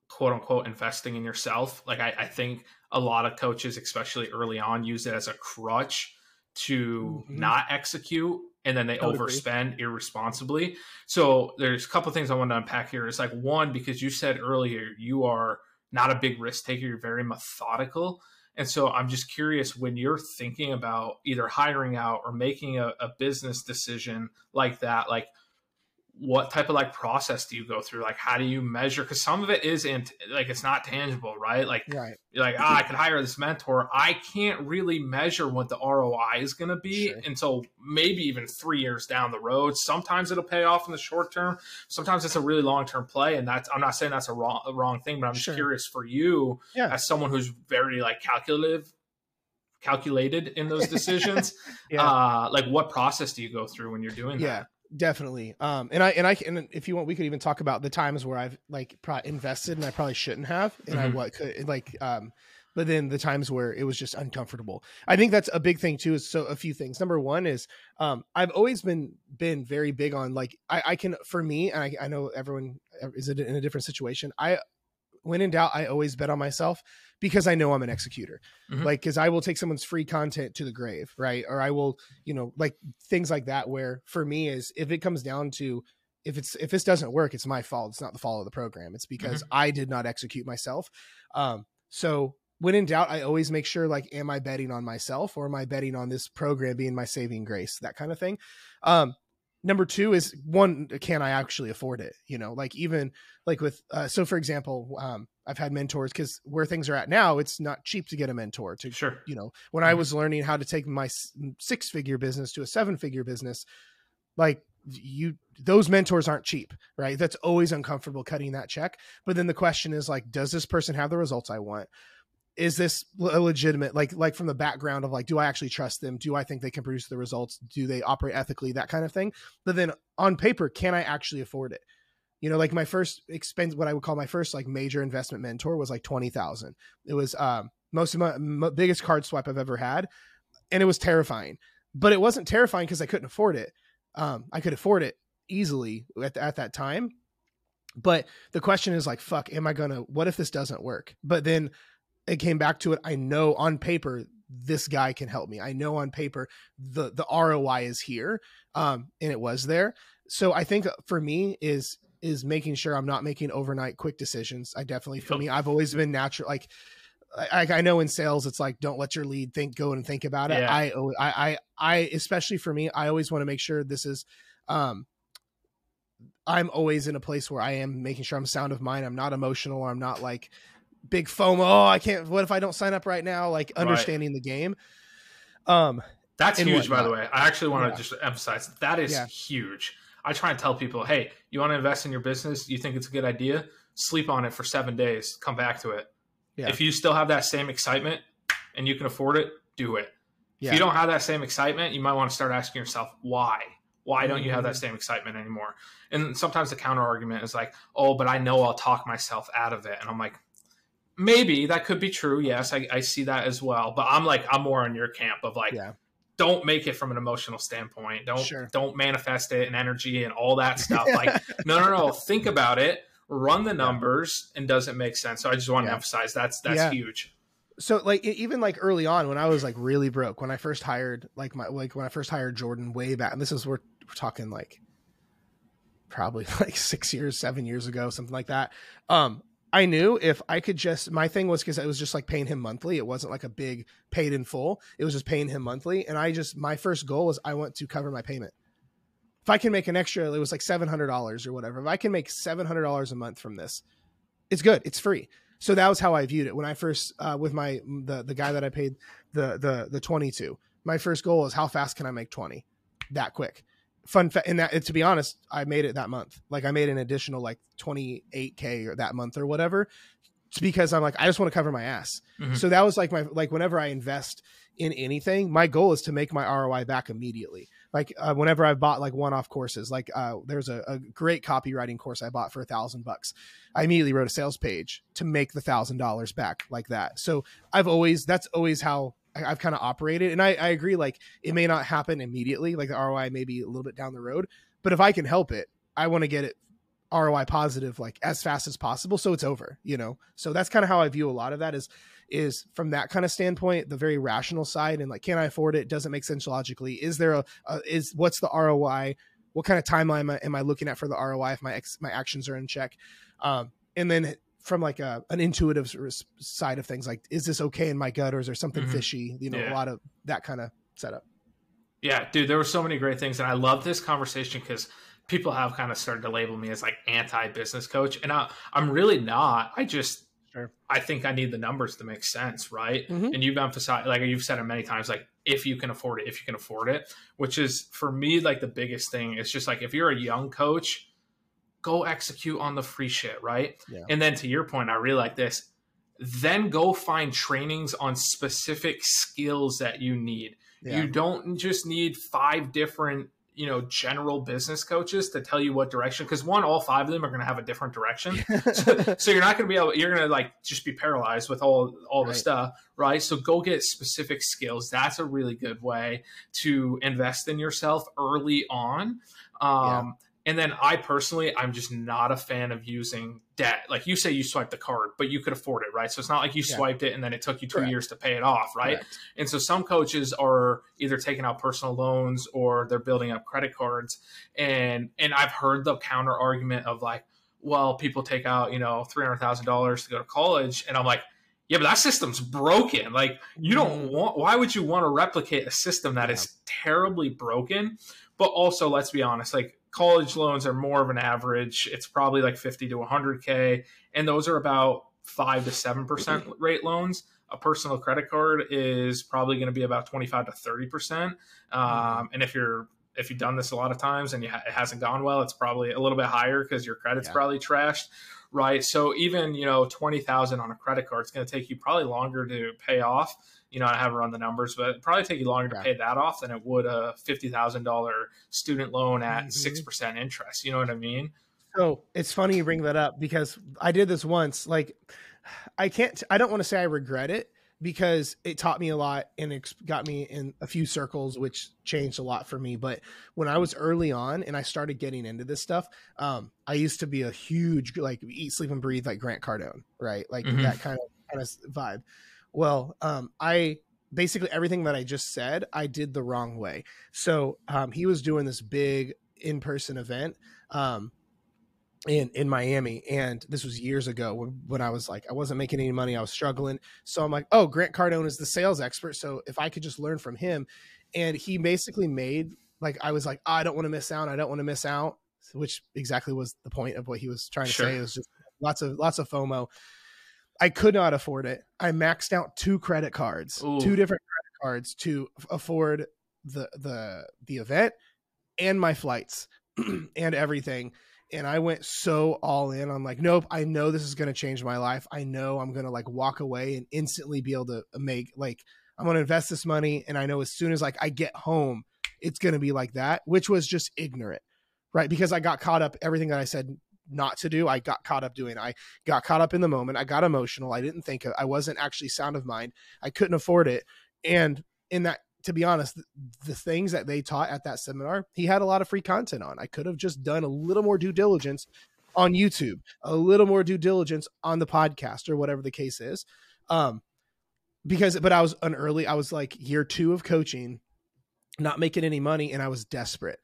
quote unquote investing in yourself. Like I, I think a lot of coaches, especially early on, use it as a crutch to mm-hmm. not execute, and then they totally. overspend irresponsibly. So there's a couple of things I want to unpack here. It's like one, because you said earlier, you are not a big risk taker. You're very methodical. And so I'm just curious when you're thinking about either hiring out or making a, a business decision like that, like what type of like process do you go through? Like, how do you measure? Cause some of it is in like, it's not tangible, right? Like, right. You're like, ah, I could hire this mentor. I can't really measure what the R O I is going to be sure. until maybe even three years down the road. Sometimes it'll pay off in the short term. Sometimes it's a really long-term play. And that's, I'm not saying that's a wrong, a wrong thing, but I'm just sure. curious for you yeah. as someone who's very like calculative, calculated in those decisions. yeah. Uh, like what process do you go through when you're doing yeah. that? Definitely. Um, and I, and I can, if you want, we could even talk about the times where I've like pro- invested and I probably shouldn't have, and mm-hmm. I what could like, um, but then the times where it was just uncomfortable. I think that's a big thing too, is so a few things. Number one is, um, I've always been, been very big on like, I, I can, for me, and I, I know everyone is in a different situation. I, when in doubt, I always bet on myself because I know I'm an executor. Mm-hmm. Like, cause I will take someone's free content to the grave. Right. Or I will, you know, like things like that, where for me is if it comes down to, if it's, if this doesn't work, it's my fault. It's not the fault of the program. It's because mm-hmm. I did not execute myself. Um, so when in doubt, I always make sure like, am I betting on myself, or am I betting on this program being my saving grace, that kind of thing. Um, Number two is one, can I actually afford it? You know, like even like with, uh, so for example, um, I've had mentors, because where things are at now, it's not cheap to get a mentor to, sure. you know, when mm-hmm. I was learning how to take my six figure business to a seven figure business, like you, those mentors aren't cheap, right? That's always uncomfortable cutting that check. But then the question is like, does this person have the results I want? Is this legitimate? Like, like from the background of like, do I actually trust them? Do I think they can produce the results? Do they operate ethically? That kind of thing. But then on paper, can I actually afford it? You know, like my first expense, what I would call my first like major investment mentor was like twenty thousand. It was um, most of my, my biggest card swipe I've ever had. And it was terrifying, but it wasn't terrifying because I couldn't afford it. Um, I could afford it easily at, the, at that time. But the question is like, fuck, am I going to, what if this doesn't work? But then it came back to it. I know on paper, this guy can help me. I know on paper, the, the R O I is here. Um, and it was there. So I think for me is, is making sure I'm not making overnight quick decisions. I definitely, for me, I've always been natural. Like I, I know in sales, it's like, don't let your lead think, go and think about it. Yeah. I, I, I, especially for me, I always want to make sure this is, um, I'm always in a place where I am making sure I'm sound of mind. I'm not emotional, or I'm not like, big FOMO. Oh, I can't, what if I don't sign up right now? Like understanding right. the game. Um, That's huge, by the way. I actually want to yeah. just emphasize that is yeah. huge. I try and tell people, hey, you want to invest in your business? You think it's a good idea? Sleep on it for seven days. Come back to it. Yeah. If you still have that same excitement and you can afford it, do it. Yeah. If you don't have that same excitement, you might want to start asking yourself why. Why don't you have that same excitement anymore? And sometimes the counter argument is like, oh, but I know I'll talk myself out of it. And I'm like, maybe that could be true. Yes, I, I see that as well. But I'm like, I'm more in your camp of like, yeah. don't make it from an emotional standpoint. Don't sure. don't manifest it and energy and all that stuff. Like, no, no, no. Think about it. Run the numbers, and does it make sense? So I just want yeah. to emphasize that's that's yeah. huge. So like even like early on when I was like really broke, when I first hired like my like when I first hired Jordan way back, and this is we're, we're talking like probably like six years, seven years ago, something like that. Um. I knew if I could just, my thing was because I was just like paying him monthly. It wasn't like a big paid in full. It was just paying him monthly. And I just, my first goal was I want to cover my payment. If I can make an extra, it was like seven hundred dollars or whatever. If I can make seven hundred dollars a month from this, it's good. It's free. So that was how I viewed it. When I first, uh, with my, the, the guy that I paid the, the, the twenty to, my first goal is how fast can I make twenty that quick? Fun fact, and that, to be honest, I made it that month. Like I made an additional like twenty-eight K or that month or whatever. It's because I'm like, I just want to cover my ass. Mm-hmm. So that was like my, like whenever I invest in anything, my goal is to make my R O I back immediately. Like uh, whenever I bought like one-off courses, like uh, there's a, a great copywriting course I bought for a thousand bucks. I immediately wrote a sales page to make the thousand dollars back like that. So I've always, that's always how I've kind of operated. And I, I agree, like it may not happen immediately. Like the R O I may be a little bit down the road, but if I can help it, I want to get it R O I positive, like as fast as possible. So it's over, you know? So that's kind of how I view a lot of that is, is from that kind of standpoint, the very rational side and like, can I afford it? Does it make sense logically? Is there a, a is what's the R O I? What kind of timeline am I, am I looking at for the R O I if my ex, my actions are in check? Um, and then from like a, an intuitive side of things, like, is this okay in my gut or is there something mm-hmm. fishy? You know, yeah. a lot of that kind of setup. Yeah, dude, there were so many great things. And I love this conversation because people have kind of started to label me as like anti-business coach. And I, I'm really not. I just, sure. I think I need the numbers to make sense. Right. Mm-hmm. And you've emphasized, like you've said it many times, like if you can afford it, if you can afford it, which is for me, like the biggest thing is just like, if you're a young coach, go execute on the free shit. Right. Yeah. And then to your point, I really like this, then go find trainings on specific skills that you need. Yeah. You don't just need five different, you know, general business coaches to tell you what direction, because one, all five of them are going to have a different direction. so, so you're not going to be able, you're going to like just be paralyzed with all, all right. the stuff, right? So go get specific skills. That's a really good way to invest in yourself early on. Um, yeah. And then I personally, I'm just not a fan of using debt. Like you say, you swiped the card, but you could afford it, right? So it's not like you yeah. swiped it and then it took you two Correct. years to pay it off, right? Correct. And so some coaches are either taking out personal loans or they're building up credit cards. And and I've heard the counter argument of like, well, people take out, you know, three hundred thousand dollars to go to college. And I'm like, yeah, but that system's broken. Like you don't want, why would you want to replicate a system that yeah. is terribly broken? But also, let's be honest, like, college loans are more of an average. It's probably like fifty to one hundred K. And those are about five to seven percent rate loans. A personal credit card is probably going to be about twenty-five to thirty percent. Um, and if you're, if you've done this a lot of times and you ha- it hasn't gone well, it's probably a little bit higher because your credit's yeah. probably trashed. Right. So even, you know, twenty thousand on a credit card, it's going to take you probably longer to pay off. You know, I haven't run the numbers, but it'd probably take you longer to yeah. pay that off than it would a fifty thousand dollars student loan at mm-hmm. six percent interest. You know what I mean? So it's funny you bring that up because I did this once. Like I can't, I don't want to say I regret it because it taught me a lot and it got me in a few circles, which changed a lot for me. But when I was early on and I started getting into this stuff, um, I used to be a huge, like eat, sleep and breathe, like Grant Cardone, right? Like mm-hmm. that kind of, kind of vibe. Well, um, I basically everything that I just said, I did the wrong way. So um, he was doing this big in-person event um, in, in Miami. And this was years ago when, when I was like, I wasn't making any money. I was struggling. So I'm like, oh, Grant Cardone is the sales expert. So if I could just learn from him. And he basically made like, I was like, oh, I don't want to miss out. I don't want to miss out, which exactly was the point of what he was trying to sure. say. It was just lots of, lots of FOMO. I could not afford it. I maxed out two credit cards, Ooh. two different credit cards to afford the the the event and my flights and everything. And I went so all in. I'm like, nope, I know this is going to change my life. I know I'm going to like walk away and instantly be able to make like, I'm going to invest this money. And I know as soon as like I get home, it's going to be like that, which was just ignorant, right? Because I got caught up everything that I said not to do. I got caught up doing, I got caught up in the moment. I got emotional. I didn't think of, I wasn't actually sound of mind. I couldn't afford it. And in that, to be honest, the, the things that they taught at that seminar, he had a lot of free content on. I could have just done a little more due diligence on YouTube, a little more due diligence on the podcast or whatever the case is. Um, because, but I was an early, I was like year two of coaching, not making any money. And I was desperate.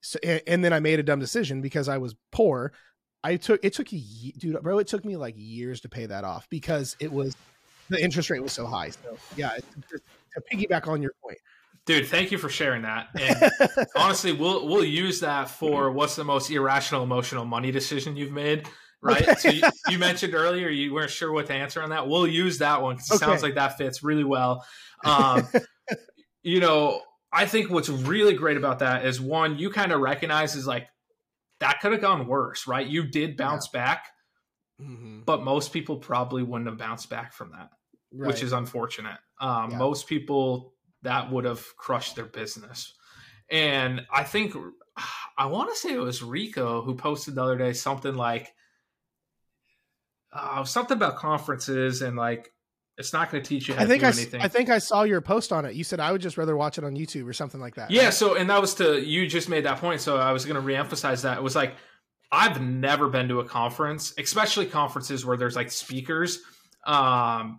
So, and, and then I made a dumb decision because I was poor. I took, it took a dude, bro, it took me like years to pay that off because it was, the interest rate was so high. So yeah, it, it, to piggyback on your point. Dude, thank you for sharing that. And honestly, we'll, we'll use that for what's the most irrational, emotional money decision you've made, right? Okay. So you, you mentioned earlier, you weren't sure what to answer on that. We'll use that one because it okay. sounds like that fits really well. Um, you know, I think what's really great about that is one, you kind of recognize is like, that could have gone worse, right? You did bounce yeah. back, mm-hmm. but most people probably wouldn't have bounced back from that, right. which is unfortunate. Um, yeah. Most people, that would have crushed their business. And I think, I want to say it was Rico who posted the other day something like, uh, something about conferences and like, it's not going to teach you how I think to do I, anything. I think I saw your post on it. You said, I would just rather watch it on YouTube or something like that. Yeah. Right? So, and that was to, you just made that point. So I was going to reemphasize that. It was like, I've never been to a conference, especially conferences where there's like speakers. Um,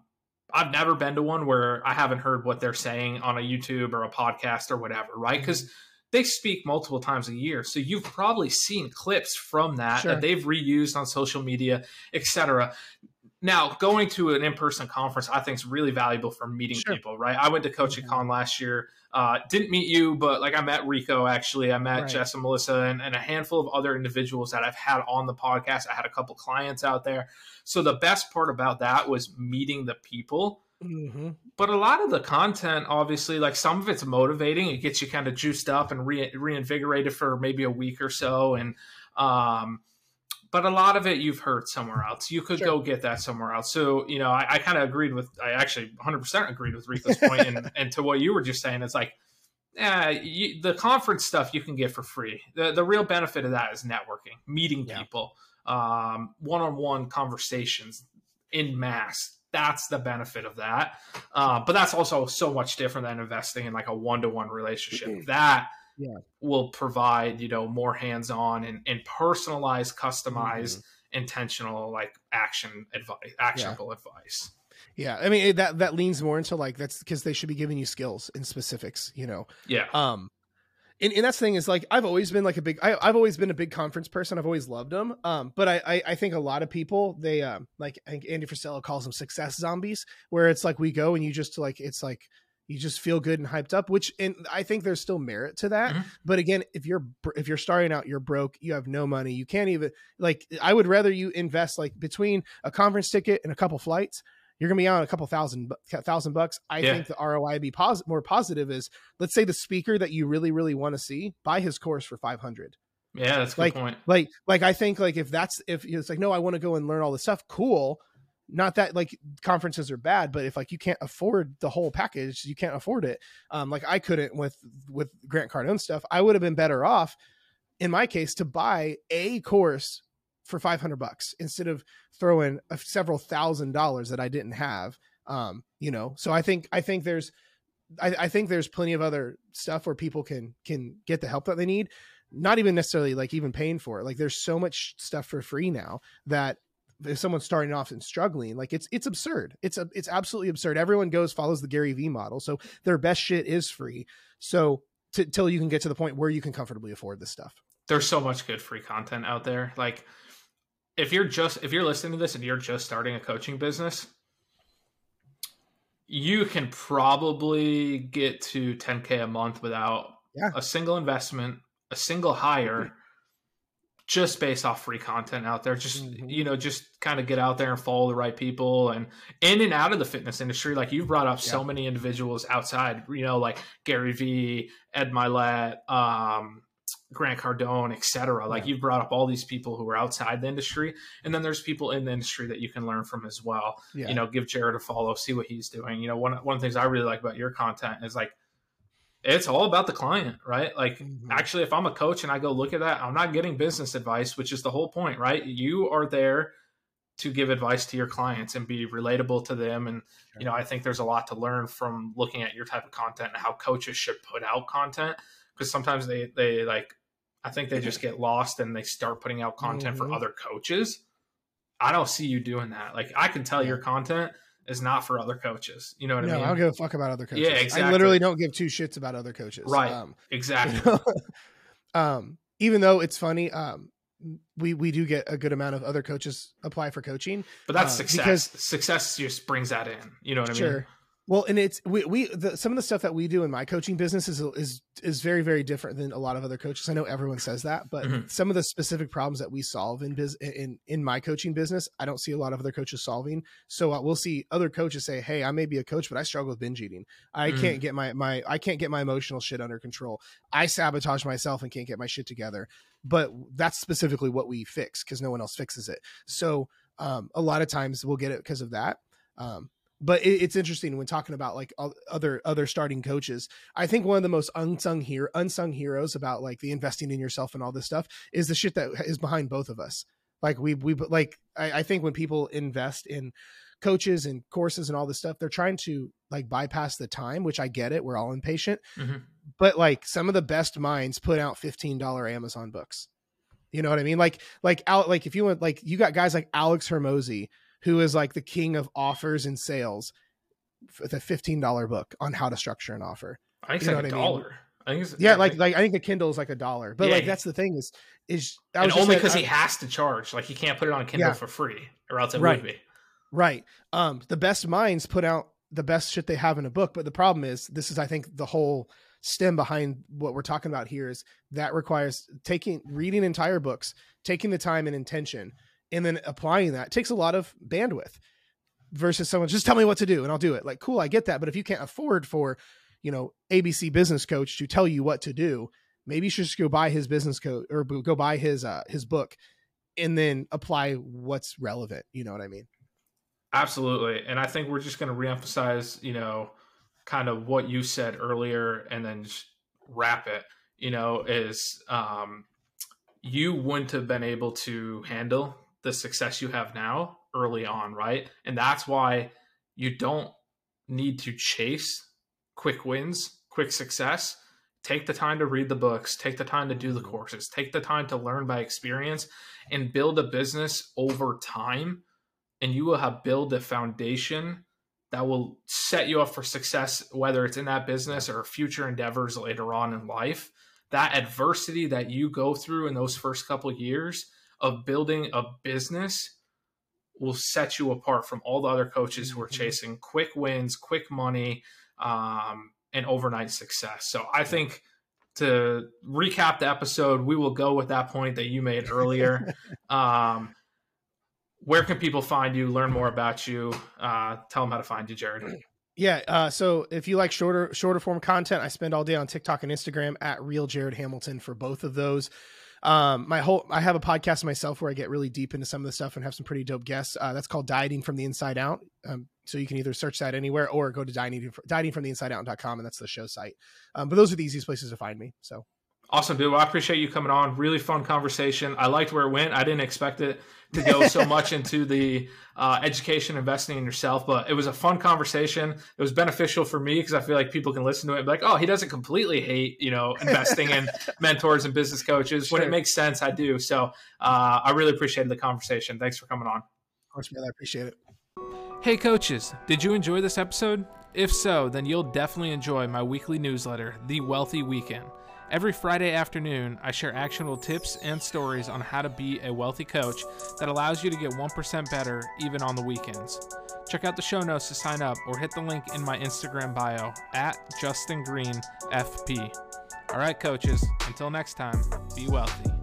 I've never been to one where I haven't heard what they're saying on a YouTube or a podcast or whatever. Right. Mm-hmm. Cause they speak multiple times a year. So you've probably seen clips from that sure. that they've reused on social media, et cetera. Now, going to an in-person conference, I think is really valuable for meeting sure. people, right? I went to Coaching Con last year. Uh, didn't meet you, but like I met Rico, actually. I met right. Jess and Melissa and, and a handful of other individuals that I've had on the podcast. I had a couple clients out there. So the best part about that was meeting the people. Mm-hmm. But a lot of the content, obviously, like some of it's motivating. It gets you kind of juiced up and re- reinvigorated for maybe a week or so. And um, but a lot of it you've heard somewhere else. You could sure. go get that somewhere else. So, you know, I, I kind of agreed with, I actually one hundred percent agreed with Rico's point and, and to what you were just saying. It's like, yeah, you, the conference stuff you can get for free. The, the real benefit of that is networking, meeting yeah. people, um, one-on-one conversations in mass. That's the benefit of that. Uh, but that's also so much different than investing in like a one-to-one relationship. Mm-hmm. That yeah. will provide, you know, more hands-on and, and personalized, customized, mm-hmm. intentional, like action advice, actionable yeah. advice. Yeah. I mean, that, that leans more into like, that's because they should be giving you skills and specifics, you know? Yeah. Um, and, and that's the thing is like, I've always been like a big, I, I've always been a big conference person. I've always loved them. Um, but I, I, I think a lot of people, they, um, like I think Andy Frisella calls them success zombies, where it's like, we go and you just like, it's like, you just feel good and hyped up, which, and I think there's still merit to that. Mm-hmm. But again, if you're, if you're starting out, you're broke, you have no money, you can't even like, I would rather you invest like between a conference ticket and a couple flights, you're going to be out a couple thousand, thousand bucks. I yeah. think the R O I would be pos- more positive is, let's say the speaker that you really, really want to see, buy his course for five hundred. Yeah, that's a like, good point. Like, like, I think like if that's, if it's like, no, I want to go and learn all this stuff. Cool. Not that like conferences are bad, but if like, you can't afford the whole package, you can't afford it. Um, like I couldn't with, with Grant Cardone stuff, I would have been better off in my case to buy a course for five hundred bucks instead of throwing a several thousand dollars that I didn't have. Um, you know, so I think, I think there's, I, I think there's plenty of other stuff where people can, can get the help that they need. Not even necessarily like even paying for it. Like there's so much stuff for free now that if someone's starting off and struggling, like it's, it's absurd. It's a, it's absolutely absurd. Everyone goes, follows the Gary Vee model. So their best shit is free. So t- till you can get to the point where you can comfortably afford this stuff. There's so much good free content out there. Like, If you're just, if you're listening to this and you're just starting a coaching business, you can probably get to ten K a month without yeah. a single investment, a single hire, just based off free content out there. Just, mm-hmm. you know, just kind of get out there and follow the right people and in and out of the fitness industry. Like you've brought up yeah. so many individuals outside, you know, like Gary Vee, Ed Mylett, um, Grant Cardone, et cetera. Like yeah. you've brought up all these people who are outside the industry. And then there's people in the industry that you can learn from as well. Yeah. You know, give Jared a follow, see what he's doing. You know, one, one of the things I really like about your content is like, it's all about the client, right? Like mm-hmm. actually, if I'm a coach and I go look at that, I'm not getting business advice, which is the whole point, right? You are there to give advice to your clients and be relatable to them. And, sure. you know, I think there's a lot to learn from looking at your type of content and how coaches should put out content. Because sometimes they, they like, I think they just get lost and they start putting out content mm-hmm. for other coaches. I don't see you doing that. Like I can tell yeah. your content is not for other coaches. You know what no, I mean? I don't give a fuck about other coaches. Yeah, exactly. I literally don't give two shits about other coaches. Right. Um, exactly. You know? um, even though it's funny, um, we, we do get a good amount of other coaches apply for coaching, but that's uh, success. Because success just brings that in. You know what sure. I mean? Well, and it's, we, we, the, some of the stuff that we do in my coaching business is, is, is very, very different than a lot of other coaches. I know everyone says that, but mm-hmm. some of the specific problems that we solve in biz, in, in my coaching business, I don't see a lot of other coaches solving. So uh, we'll see other coaches say, hey, I may be a coach, but I struggle with binge eating. I mm-hmm. can't get my, my, I can't get my emotional shit under control. I sabotage myself and can't get my shit together, but that's specifically what we fix because no one else fixes it. So um, a lot of times we'll get it because of that. Um, But it's interesting when talking about like other, other starting coaches. I think one of the most unsung here, unsung heroes about like the investing in yourself and all this stuff is the shit that is behind both of us. Like we, we, like, I, I think when people invest in coaches and courses and all this stuff, they're trying to like bypass the time, which I get it. We're all impatient, mm-hmm. but like some of the best minds put out fifteen dollars Amazon books. You know what I mean? Like, like out, like if you want, like you got guys like Alex Hermosi, who is like the king of offers and sales with a fifteen dollars book on how to structure an offer. I think you know it's like a I mean? dollar. I think it's, yeah, yeah, like, I like I think the Kindle is like a dollar, but yeah, like, yeah. that's the thing is, is I and was only because he has to charge, like he can't put it on Kindle yeah. for free or else it right. would be. Right. Um, the best minds put out the best shit they have in a book. But the problem is this is, I think the whole stem behind what we're talking about here is that requires taking, reading entire books, taking the time and intention, and then applying that. It takes a lot of bandwidth versus someone just tell me what to do and I'll do it. Like, cool, I get that. But if you can't afford for, you know, A B C business coach to tell you what to do, maybe you should just go buy his business coach or go buy his, uh, his book and then apply what's relevant. You know what I mean? Absolutely. And I think we're just going to reemphasize, you know, kind of what you said earlier and then just wrap it, you know, is um, you wouldn't have been able to handle the success you have now early on, right? And that's why you don't need to chase quick wins, quick success. Take the time to read the books, take the time to do the courses, take the time to learn by experience and build a business over time. And you will have built a foundation that will set you up for success, whether it's in that business or future endeavors later on in life. That adversity that you go through in those first couple of years of building a business will set you apart from all the other coaches who are chasing quick wins, quick money, um, and overnight success. So I think to recap the episode, we will go with that point that you made earlier. um, Where can people find you, learn more about you? Uh, tell them how to find you, Jared. Yeah. Uh, so if you like shorter, shorter form content, I spend all day on TikTok and Instagram at Real Jared Hamilton for both of those. Um, my whole, I have a podcast myself where I get really deep into some of the stuff and have some pretty dope guests. Uh, that's called Dieting from the Inside Out. Um, so you can either search that anywhere or go to dieting, dieting from the inside out dot com, and that's the show site. Um, but those are the easiest places to find me. So. Awesome, dude. Well, I appreciate you coming on. Really fun conversation. I liked where it went. I didn't expect it to go so much into the uh, education, investing in yourself, but it was a fun conversation. It was beneficial for me because I feel like people can listen to it and be like, oh, he doesn't completely hate, you know, investing in mentors and business coaches. Sure. When it makes sense, I do. So uh, I really appreciated the conversation. Thanks for coming on. Of course, man. I appreciate it. Hey, coaches. Did you enjoy this episode? If so, then you'll definitely enjoy my weekly newsletter, The Wealthy Weekend. Every Friday afternoon, I share actionable tips and stories on how to be a wealthy coach that allows you to get one percent better even on the weekends. Check out the show notes to sign up or hit the link in my Instagram bio at Justin Green F P. All right, coaches, until next time, be wealthy.